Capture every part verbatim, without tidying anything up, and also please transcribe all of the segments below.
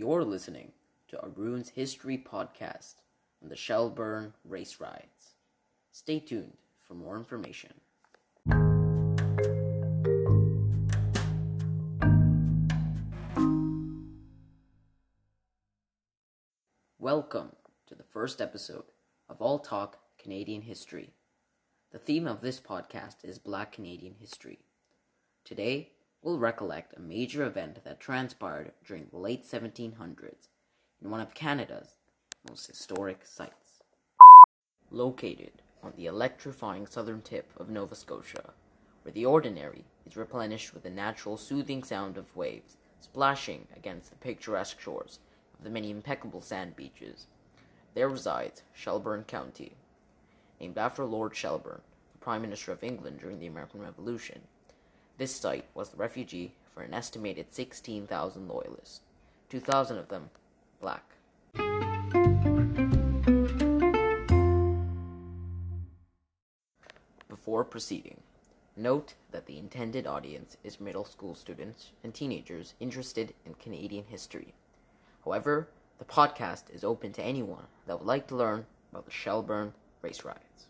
You're listening to Arun's History Podcast on the Shelburne Race Riots. Stay tuned for more information. Welcome to the first episode of All Talk Canadian History. The theme of this podcast is Black Canadian history. Today, we'll recollect a major event that transpired during the late seventeen hundreds in one of Canada's most historic sites. Located on the electrifying southern tip of Nova Scotia, where the ordinary is replenished with the natural soothing sound of waves splashing against the picturesque shores of the many impeccable sand beaches, there resides Shelburne County, named after Lord Shelburne, the Prime Minister of England during the American Revolution. This site was the refugee for an estimated sixteen thousand loyalists, two thousand of them black. Before proceeding, note that the intended audience is middle school students and teenagers interested in Canadian history. However, the podcast is open to anyone that would like to learn about the Shelburne race riots.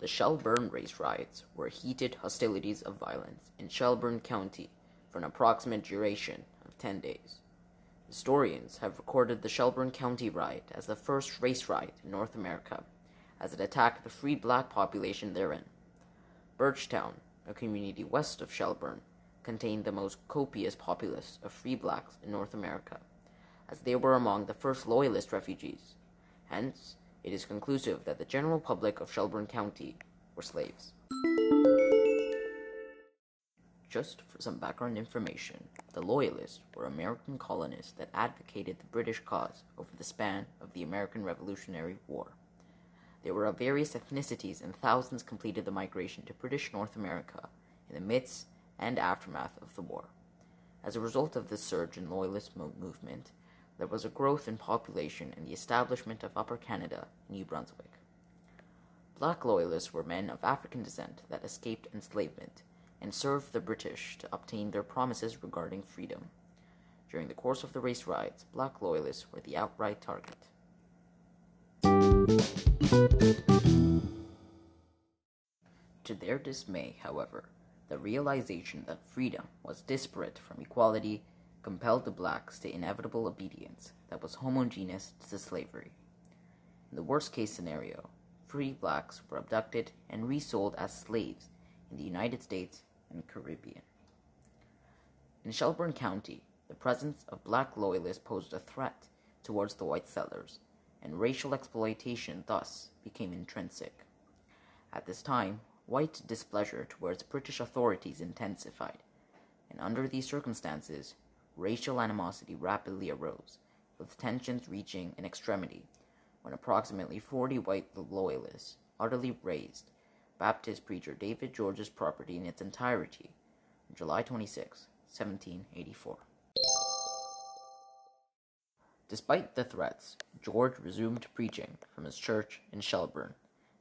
The Shelburne race riots were heated hostilities of violence in Shelburne County for an approximate duration of ten days. Historians have recorded the Shelburne County riot as the first race riot in North America, as it attacked the free black population therein. Birchtown, a community west of Shelburne, contained the most copious populace of free blacks in North America, as they were among the first Loyalist refugees. Hence, it is conclusive that the general public of Shelburne County were slaves. Just for some background information, the Loyalists were American colonists that advocated the British cause over the span of the American Revolutionary War. They were of various ethnicities, and thousands completed the migration to British North America in the midst and aftermath of the war. As a result of this surge in Loyalist mo- movement, there was a growth in population and the establishment of Upper Canada and New Brunswick. Black Loyalists were men of African descent that escaped enslavement and served the British to obtain their promises regarding freedom. During the course of the race riots, Black Loyalists were the outright target. To their dismay, however, the realization that freedom was disparate from equality compelled the blacks to inevitable obedience that was homogeneous to slavery. In the worst-case scenario, free blacks were abducted and resold as slaves in the United States and Caribbean. In Shelburne County, the presence of black loyalists posed a threat towards the white settlers, and racial exploitation thus became intrinsic. At this time, white displeasure towards British authorities intensified, and under these circumstances, racial animosity rapidly arose, with tensions reaching an extremity, when approximately forty white loyalists utterly razed Baptist preacher David George's property in its entirety on July twenty-sixth, seventeen eighty-four. Despite the threats, George resumed preaching from his church in Shelburne,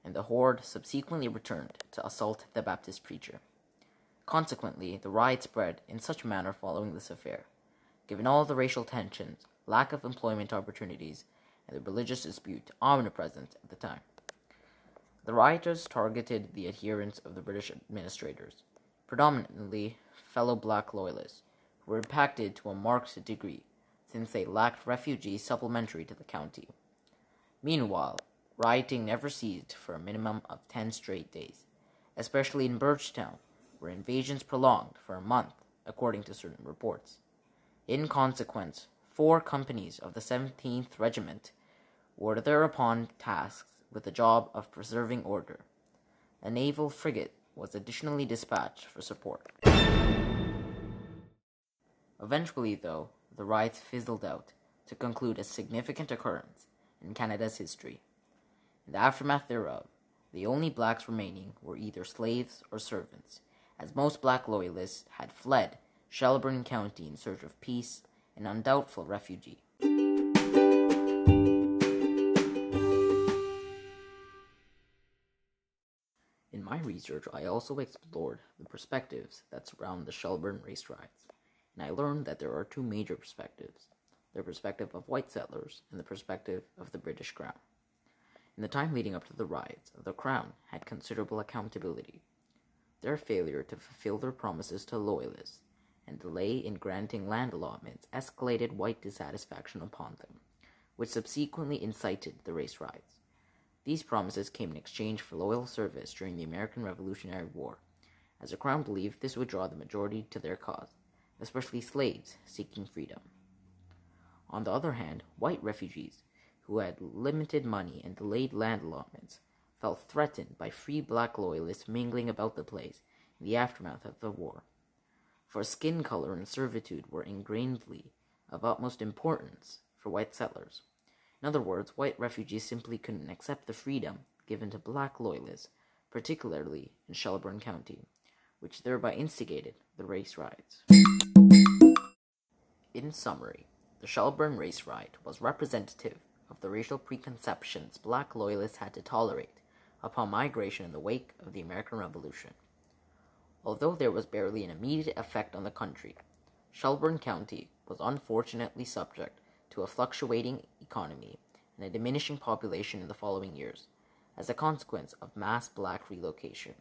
and the horde subsequently returned to assault the Baptist preacher. Consequently, the riot spread in such manner following this affair. Given all the racial tensions, lack of employment opportunities, and the religious dispute omnipresent at the time, the rioters targeted the adherents of the British administrators, predominantly fellow black loyalists, who were impacted to a marked degree since they lacked refugees supplementary to the county. Meanwhile, rioting never ceased for a minimum of ten straight days, especially in Birchtown, where invasions prolonged for a month, according to certain reports. In consequence, four companies of the seventeenth Regiment were thereupon tasked with the job of preserving order. A naval frigate was additionally dispatched for support. Eventually, though, the riots fizzled out to conclude a significant occurrence in Canada's history. In the aftermath thereof, the only blacks remaining were either slaves or servants, as most black loyalists had fled Shelburne County in search of peace and undoubtful refugee. In my research, I also explored the perspectives that surround the Shelburne race riots. and I learned that there are two major perspectives, the perspective of white settlers and the perspective of the British Crown. In the time leading up to the riots, the Crown had considerable accountability. Their failure to fulfill their promises to loyalists and delay in granting land allotments escalated white dissatisfaction upon them, which subsequently incited the race riots. These promises came in exchange for loyal service during the American Revolutionary War, as the Crown believed this would draw the majority to their cause, especially slaves seeking freedom. On the other hand, white refugees, who had limited money and delayed land allotments, felt threatened by free black loyalists mingling about the place in the aftermath of the war. For skin color and servitude were ingrainedly of utmost importance for white settlers. In other words, white refugees simply couldn't accept the freedom given to black loyalists, particularly in Shelburne County, which thereby instigated the race riots. In summary, the Shelburne race riot was representative of the racial preconceptions black loyalists had to tolerate upon migration in the wake of the American Revolution. Although there was barely an immediate effect on the country, Shelburne County was unfortunately subject to a fluctuating economy and a diminishing population in the following years, as a consequence of mass black relocation.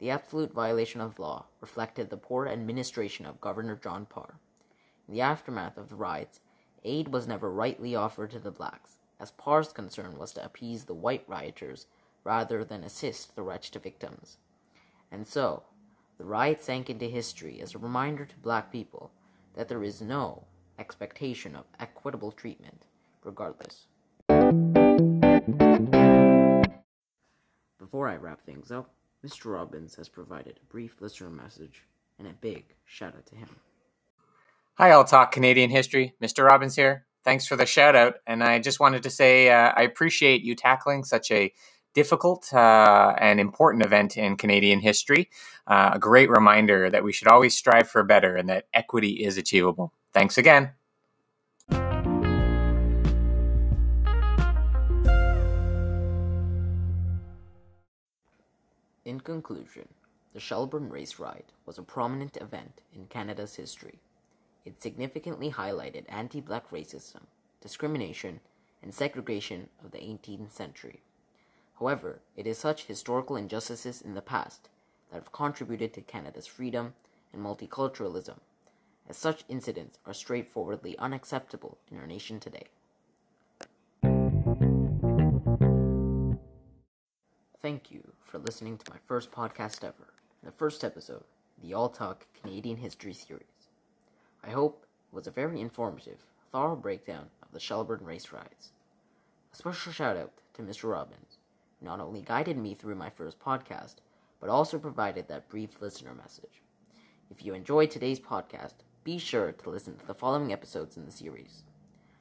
The absolute violation of law reflected the poor administration of Governor John Parr. In the aftermath of the riots, aid was never rightly offered to the blacks, as Parr's concern was to appease the white rioters rather than assist the wretched victims. And so, the riot sank into history as a reminder to black people that there is no expectation of equitable treatment, regardless. Before I wrap things up, Mister Robbins has provided a brief listener message and a big shout out to him. Hi, All Talk Canadian History. Mister Robbins here. Thanks for the shout out. And I just wanted to say uh, I appreciate you tackling such a difficult uh, and important event in Canadian history. Uh, a great reminder that we should always strive for better and that equity is achievable. Thanks again. In conclusion, the Shelburne Race Riot was a prominent event in Canada's history. It significantly highlighted anti-black racism, discrimination, and segregation of the eighteenth century. However, it is such historical injustices in the past that have contributed to Canada's freedom and multiculturalism, as such incidents are straightforwardly unacceptable in our nation today. Thank you for listening to my first podcast ever, the first episode of the All Talk Canadian History series. I hope it was a very informative, thorough breakdown of the Shelburne race riots. A special shout out to Mister Robbins, who not only guided me through my first podcast, but also provided that brief listener message. If you enjoyed today's podcast, be sure to listen to the following episodes in the series.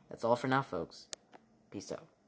That's all for now, folks. Peace out.